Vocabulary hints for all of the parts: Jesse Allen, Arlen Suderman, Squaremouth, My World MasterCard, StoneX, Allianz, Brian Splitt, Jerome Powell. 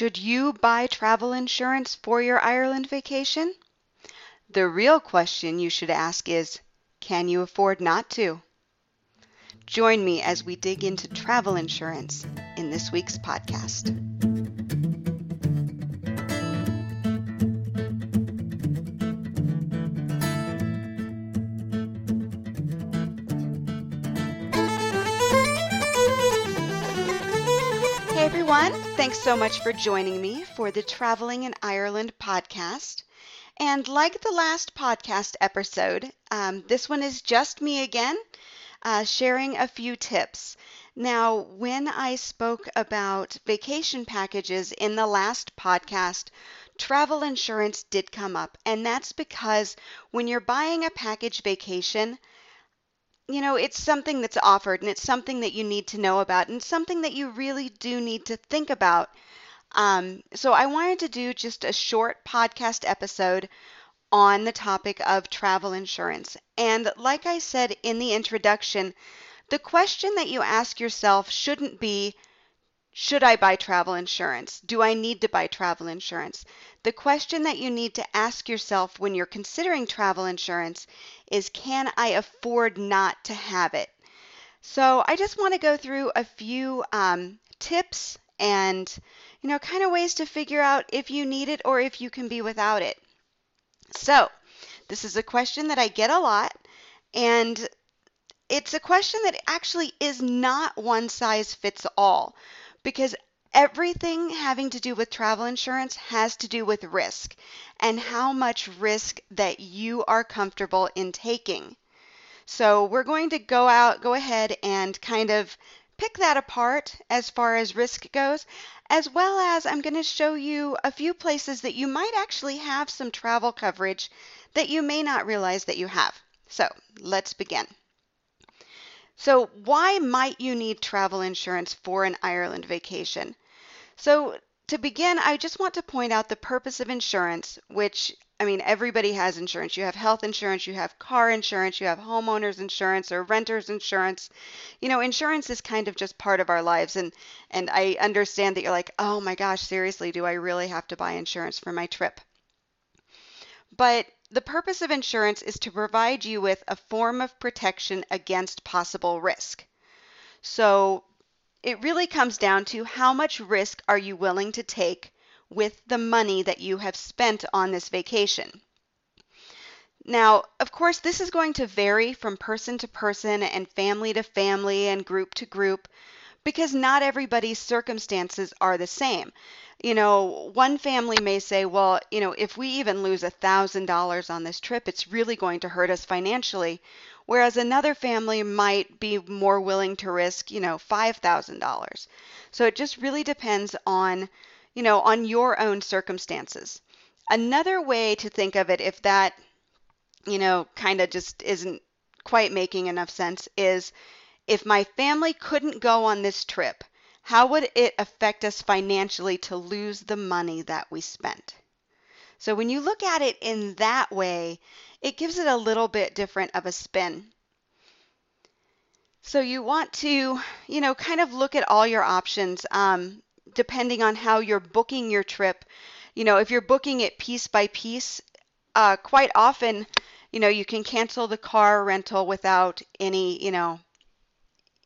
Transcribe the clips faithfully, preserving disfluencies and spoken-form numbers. Should you buy travel insurance for your Ireland vacation? The real question you should ask is, can you afford not to? Join me as we dig into travel insurance in this week's podcast. Hey everyone, thanks so much for joining me for the Traveling in Ireland podcast. And like the last podcast episode, um, this one is just me again, uh, sharing a few tips. Now, when I spoke about vacation packages in the last podcast, travel insurance did come up. And that's because when you're buying a package vacation, you know, it's something that's offered and it's something that you need to know about and something that you really do need to think about. Um, so I wanted to do just a short podcast episode on the topic of travel insurance. And like I said in the introduction, the question that you ask yourself shouldn't be, should I buy travel insurance? Do I need to buy travel insurance? The question that you need to ask yourself when you're considering travel insurance is, can I afford not to have it? So I just want to go through a few um, tips and, you know, kind of ways to figure out if you need it or if you can be without it. So this is a question that I get a lot, and it's a question that actually is not one size fits all, because everything having to do with travel insurance has to do with risk and how much risk that you are comfortable in taking. So we're going to go out, go ahead and kind of pick that apart as far as risk goes, as well as I'm going to show you a few places that you might actually have some travel coverage that you may not realize that you have. So let's begin. So why might you need travel insurance for an Ireland vacation? So to begin, I just want to point out the purpose of insurance, which, I mean, everybody has insurance. You have health insurance, you have car insurance, you have homeowners insurance or renter's insurance. You know, insurance is kind of just part of our lives. And, and I understand that you're like, oh my gosh, seriously, do I really have to buy insurance for my trip? But the purpose of insurance is to provide you with a form of protection against possible risk. So it really comes down to how much risk are you willing to take with the money that you have spent on this vacation. Now, of course, this is going to vary from person to person and family to family and group to group, because not everybody's circumstances are the same. You know, one family may say, well, you know, if we even lose one thousand dollars on this trip, it's really going to hurt us financially, whereas another family might be more willing to risk, you know, five thousand dollars. So it just really depends on you know, on your own circumstances. Another way to think of it, if that, you know, kind of just isn't quite making enough sense, is if my family couldn't go on this trip, how would it affect us financially to lose the money that we spent? So when you look at it in that way, it gives it a little bit different of a spin. So you want to, you know, kind of look at all your options. Um, depending on how you're booking your trip, you know, if you're booking it piece by piece, uh, quite often, you know, you can cancel the car rental without any, you know,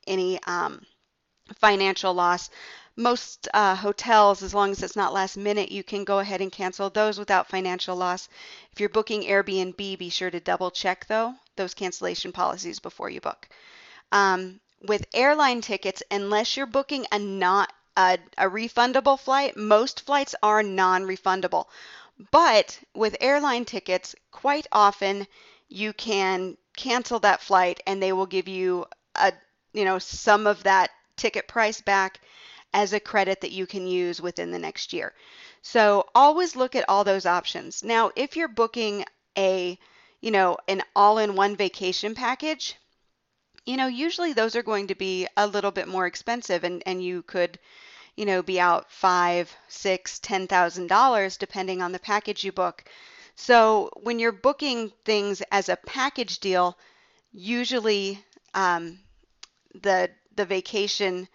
any um, financial loss. Most uh, hotels, as long as it's not last minute, you can go ahead and cancel those without financial loss. If you're booking Airbnb, be sure to double check, though, those cancellation policies before you book. Um, with airline tickets, unless you're booking a not A, a refundable flight, most flights are non-refundable. But with airline tickets, quite often you can cancel that flight and they will give you a, you know, some of that ticket price back as a credit that you can use within the next year. So always look at all those options. Now, if you're booking a, you know, an all-in-one vacation package, you know, usually those are going to be a little bit more expensive, and, and you could, you know, be out five, six, ten thousand dollars depending on the package you book. So when you're booking things as a package deal, usually um, the the vacation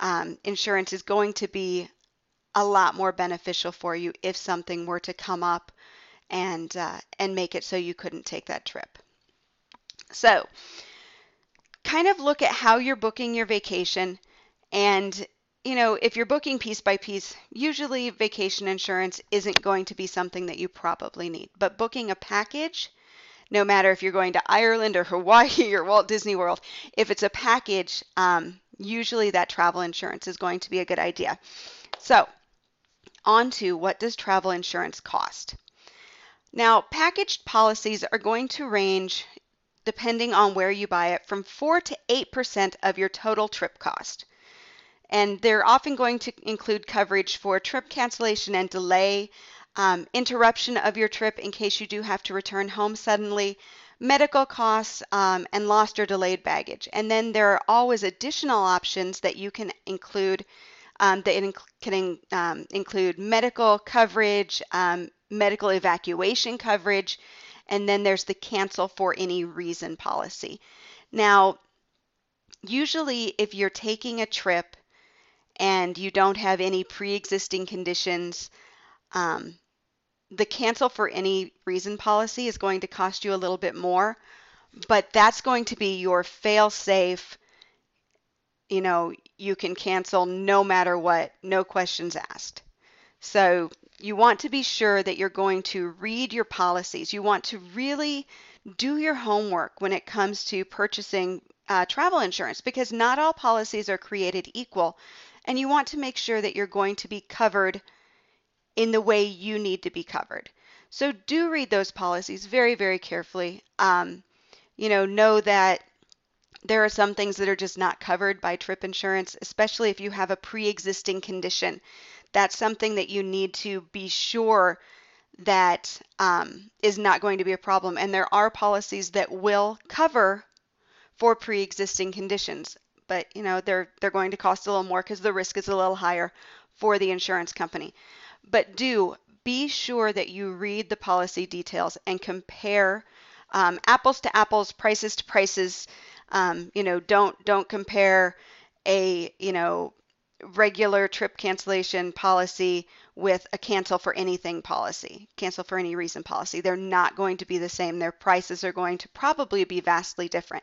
um, insurance is going to be a lot more beneficial for you if something were to come up and uh, and make it so you couldn't take that trip. So kind of look at how you're booking your vacation, and you know, if you're booking piece by piece, usually vacation insurance isn't going to be something that you probably need, but booking a package, no matter if you're going to Ireland or Hawaii or Walt Disney World, if it's a package, um, usually that travel insurance is going to be a good idea. So on to what does travel insurance cost? Now, packaged policies are going to range, depending on where you buy it, from four to eight percent of your total trip cost. And they're often going to include coverage for trip cancellation and delay, um, interruption of your trip in case you do have to return home suddenly, medical costs, um, and lost or delayed baggage. And then there are always additional options that you can include um, that inc can um, include medical coverage, um, medical evacuation coverage, and then there's the cancel for any reason policy. Now, usually if you're taking a trip and you don't have any pre-existing conditions, um, the cancel for any reason policy is going to cost you a little bit more, but that's going to be your fail-safe. You know, you can cancel no matter what, no questions asked. So you want to be sure that you're going to read your policies. You want to really do your homework when it comes to purchasing uh, travel insurance, because not all policies are created equal, and you want to make sure that you're going to be covered in the way you need to be covered. So do read those policies very, very carefully. Um, you know, know that there are some things that are just not covered by trip insurance, especially if you have a pre-existing condition. That's something that you need to be sure that um, is not going to be a problem. And there are policies that will cover for pre-existing conditions, but you know, they're they're going to cost a little more because the risk is a little higher for the insurance company. But do be sure that you read the policy details and compare um, apples to apples, prices to prices. Um, you know, don't don't compare a you know. regular trip cancellation policy with a cancel for anything policy, cancel for any reason policy. They're not going to be the same. Their prices are going to probably be vastly different.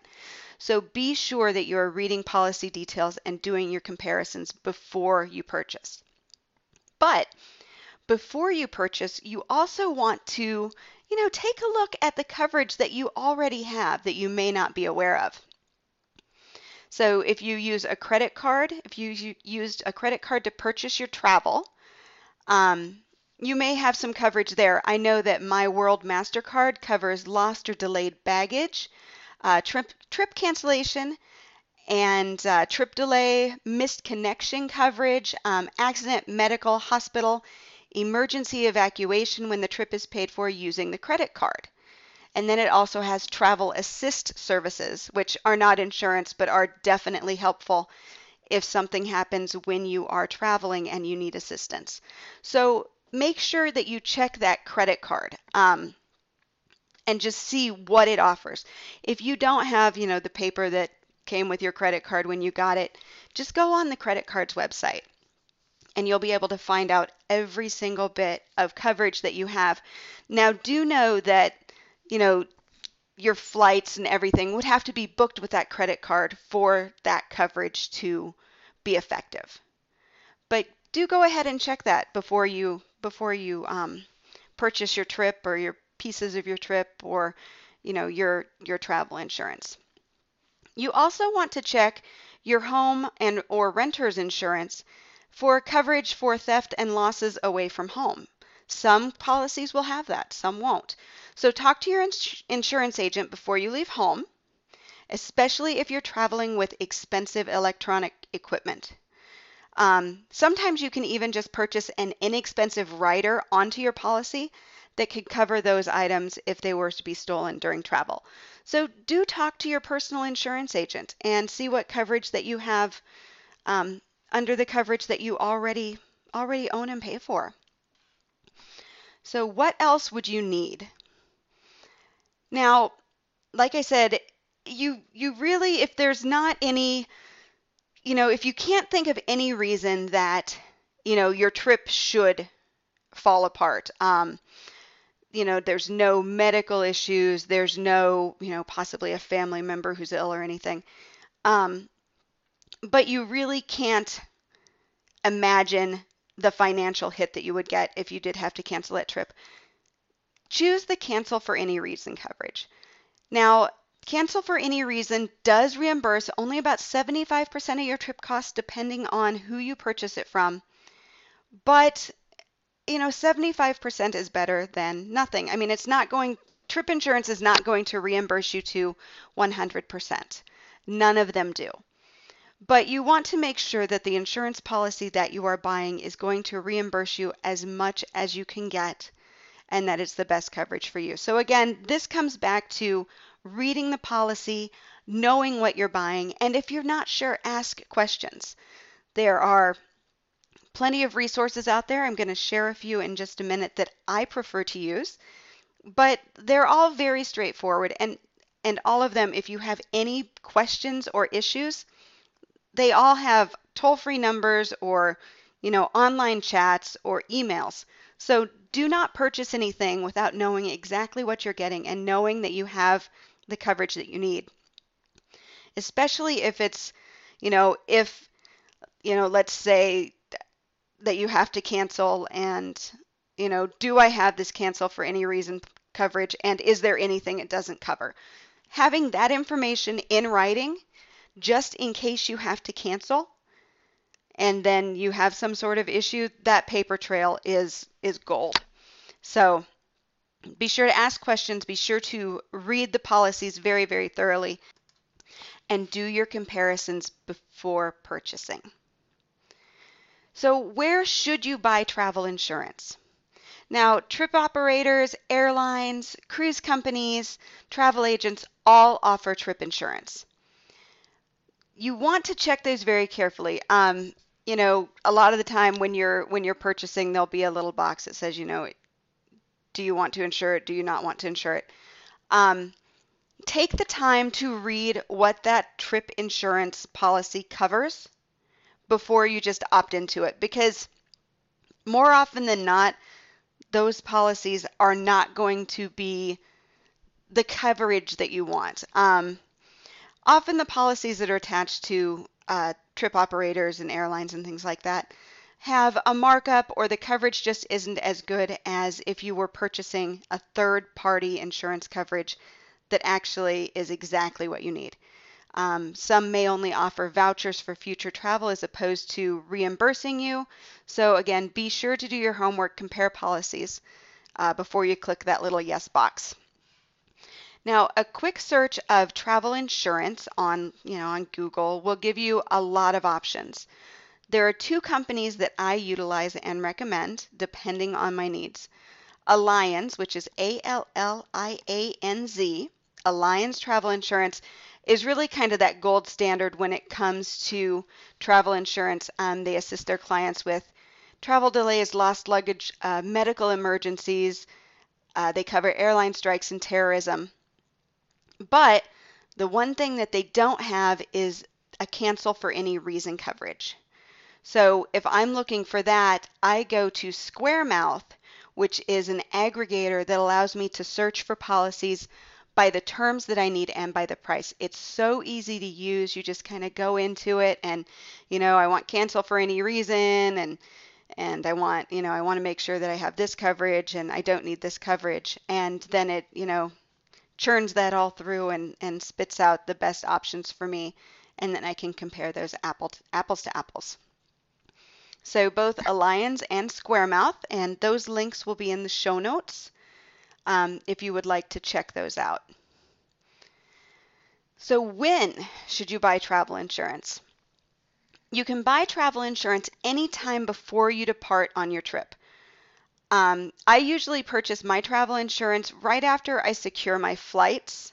So be sure that you're reading policy details and doing your comparisons before you purchase. But before you purchase, you also want to, you know, take a look at the coverage that you already have that you may not be aware of. So if you use a credit card, if you used a credit card to purchase your travel, um, you may have some coverage there. I know that My World MasterCard covers lost or delayed baggage, uh, trip, trip cancellation, and uh, trip delay, missed connection coverage, um, accident, medical, hospital, emergency evacuation when the trip is paid for using the credit card. And then it also has travel assist services, which are not insurance, but are definitely helpful if something happens when you are traveling and you need assistance. So make sure that you check that credit card um, and just see what it offers. If you don't have, you know, the paper that came with your credit card when you got it, just go on the credit card's website, and you'll be able to find out every single bit of coverage that you have. Now, do know that you know, your flights and everything would have to be booked with that credit card for that coverage to be effective. But do go ahead and check that before you before you um, purchase your trip or your pieces of your trip or, you know, your your travel insurance. You also want to check your home and or renter's insurance for coverage for theft and losses away from home. Some policies will have that, some won't. So talk to your ins insurance agent before you leave home, especially if you're traveling with expensive electronic equipment. Um, sometimes you can even just purchase an inexpensive rider onto your policy that could cover those items if they were to be stolen during travel. So do talk to your personal insurance agent and see what coverage that you have um, under the coverage that you already already own and pay for. So what else would you need? Now, like I said, you you really, if there's not any, you know, if you can't think of any reason that you know, your trip should fall apart. Um, you know, there's no medical issues. There's no, you know, possibly a family member who's ill or anything. Um, but you really can't imagine the financial hit that you would get if you did have to cancel that trip. Choose the cancel for any reason coverage. Now, cancel for any reason does reimburse only about seventy-five percent of your trip costs, depending on who you purchase it from. But, you know, seventy-five percent is better than nothing. I mean, it's not going, trip insurance is not going to reimburse you to one hundred percent. None of them do. But you want to make sure that the insurance policy that you are buying is going to reimburse you as much as you can get, and that it's the best coverage for you. So again, this comes back to reading the policy, knowing what you're buying, and if you're not sure, ask questions. There are plenty of resources out there. I'm going to share a few in just a minute that I prefer to use, but they're all very straightforward, and, and all of them, if you have any questions or issues, they all have toll-free numbers or, you know, online chats or emails. So do not purchase anything without knowing exactly what you're getting and knowing that you have the coverage that you need. Especially if it's, you know, if, you know, let's say that you have to cancel and, you know, do I have this cancel for any reason coverage, and is there anything it doesn't cover? Having that information in writing, just in case you have to cancel and then you have some sort of issue, that paper trail is is gold. So be sure to ask questions, be sure to read the policies very, very thoroughly, and do your comparisons before purchasing. So where should you buy travel insurance? Now, trip operators, airlines, cruise companies, travel agents all offer trip insurance. You want to check those very carefully. Um, you know, a lot of the time when you're when you're purchasing, there'll be a little box that says, you know, do you want to insure it? Do you not want to insure it? Um, take the time to read what that trip insurance policy covers before you just opt into it, because more often than not, those policies are not going to be the coverage that you want. Um, often the policies that are attached to uh, trip operators and airlines and things like that have a markup, or the coverage just isn't as good as if you were purchasing a third-party insurance coverage that actually is exactly what you need. Um, some may only offer vouchers for future travel as opposed to reimbursing you. So again, be sure to do your homework, compare policies uh, before you click that little yes box. Now, a quick search of travel insurance on, you know, on Google will give you a lot of options. There are two companies that I utilize and recommend depending on my needs. Allianz, which is A L L I A N Z, Allianz Travel Insurance, is really kind of that gold standard when it comes to travel insurance. Um, they assist their clients with travel delays, lost luggage, uh, medical emergencies. Uh, they cover airline strikes and terrorism. But the one thing that they don't have is a cancel for any reason coverage. So if I'm looking for that, I go to Squaremouth, which is an aggregator that allows me to search for policies by the terms that I need and by the price. It's so easy to use. You just kind of go into it and, you know, I want cancel for any reason, and and I want, you know, I want to make sure that I have this coverage and I don't need this coverage. And then it, you know, churns that all through and, and spits out the best options for me. And then I can compare those apple to, apples to apples. So both Allianz and Squaremouth, and those links will be in the show notes. Um, if you would like to check those out. So when should you buy travel insurance? You can buy travel insurance anytime before you depart on your trip. Um, I usually purchase my travel insurance right after I secure my flights,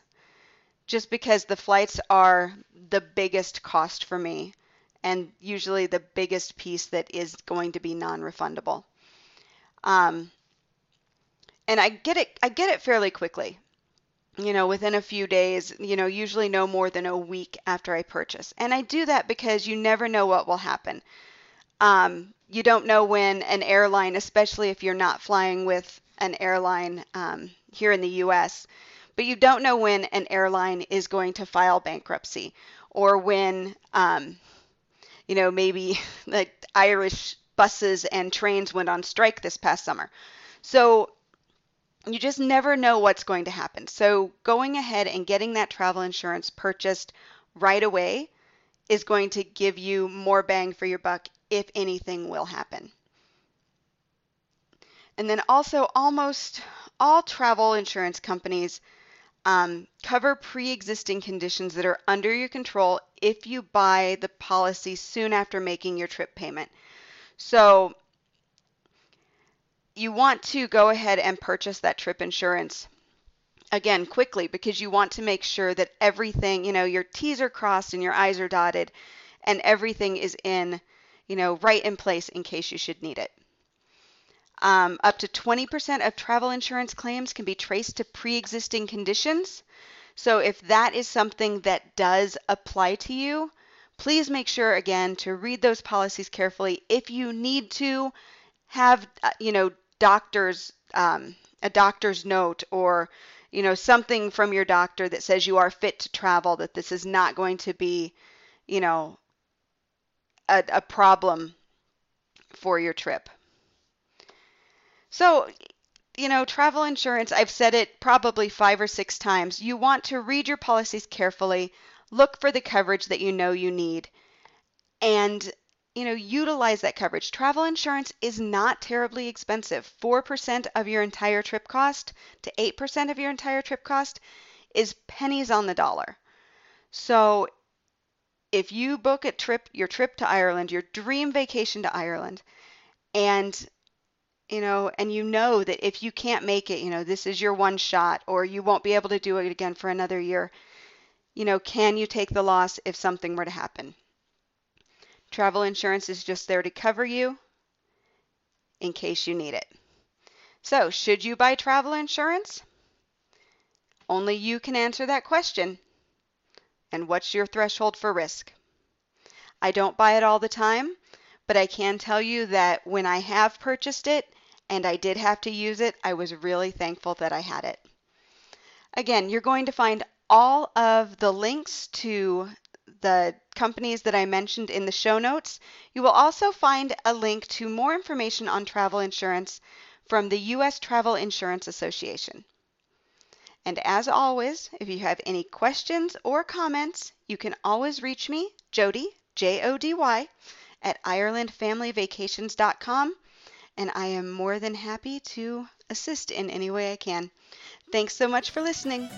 just because the flights are the biggest cost for me and usually the biggest piece that is going to be non-refundable. Um, And I get it, I get it fairly quickly, you know, within a few days, you know, usually no more than a week after I purchase. And I do that because you never know what will happen. Um, you don't know when an airline, especially if you're not flying with an airline um, here in the U S, but you don't know when an airline is going to file bankruptcy, or when, um, you know, maybe like Irish buses and trains went on strike this past summer. So you just never know what's going to happen. So going ahead and getting that travel insurance purchased right away is going to give you more bang for your buck if anything will happen. And then also, almost all travel insurance companies um, cover pre-existing conditions that are under your control if you buy the policy soon after making your trip payment. So you want to go ahead and purchase that trip insurance again quickly, because you want to make sure that everything, you know, your T's are crossed and your I's are dotted, and everything is in, you know, right in place in case you should need it. Um, up to twenty percent of travel insurance claims can be traced to pre-existing conditions. So if that is something that does apply to you, please make sure again to read those policies carefully. If you need to have, you know, doctors, um, a doctor's note, or, you know, something from your doctor that says you are fit to travel, that this is not going to be, you know, a, a problem for your trip. So, you know, travel insurance, I've said it probably five or six times. You want to read your policies carefully, look for the coverage that you know you need, and, you know, utilize that coverage. Travel insurance is not terribly expensive. four percent of your entire trip cost to eight percent of your entire trip cost is pennies on the dollar. So if you book a trip, your trip to Ireland, your dream vacation to Ireland, and you know, and you know that if you can't make it, you know, this is your one shot, or you won't be able to do it again for another year, you know, can you take the loss if something were to happen? Travel insurance is just there to cover you in case you need it. So, should you buy travel insurance? Only you can answer that question. And what's your threshold for risk? I don't buy it all the time, but I can tell you that when I have purchased it, and I did have to use it, I was really thankful that I had it. Again, you're going to find all of the links to the companies that I mentioned in the show notes. You will also find a link to more information on travel insurance from the U S Travel Insurance Association. And as always, if you have any questions or comments, you can always reach me, Jody, J O D Y, at Ireland Family Vacations dot com, and I am more than happy to assist in any way I can. Thanks so much for listening.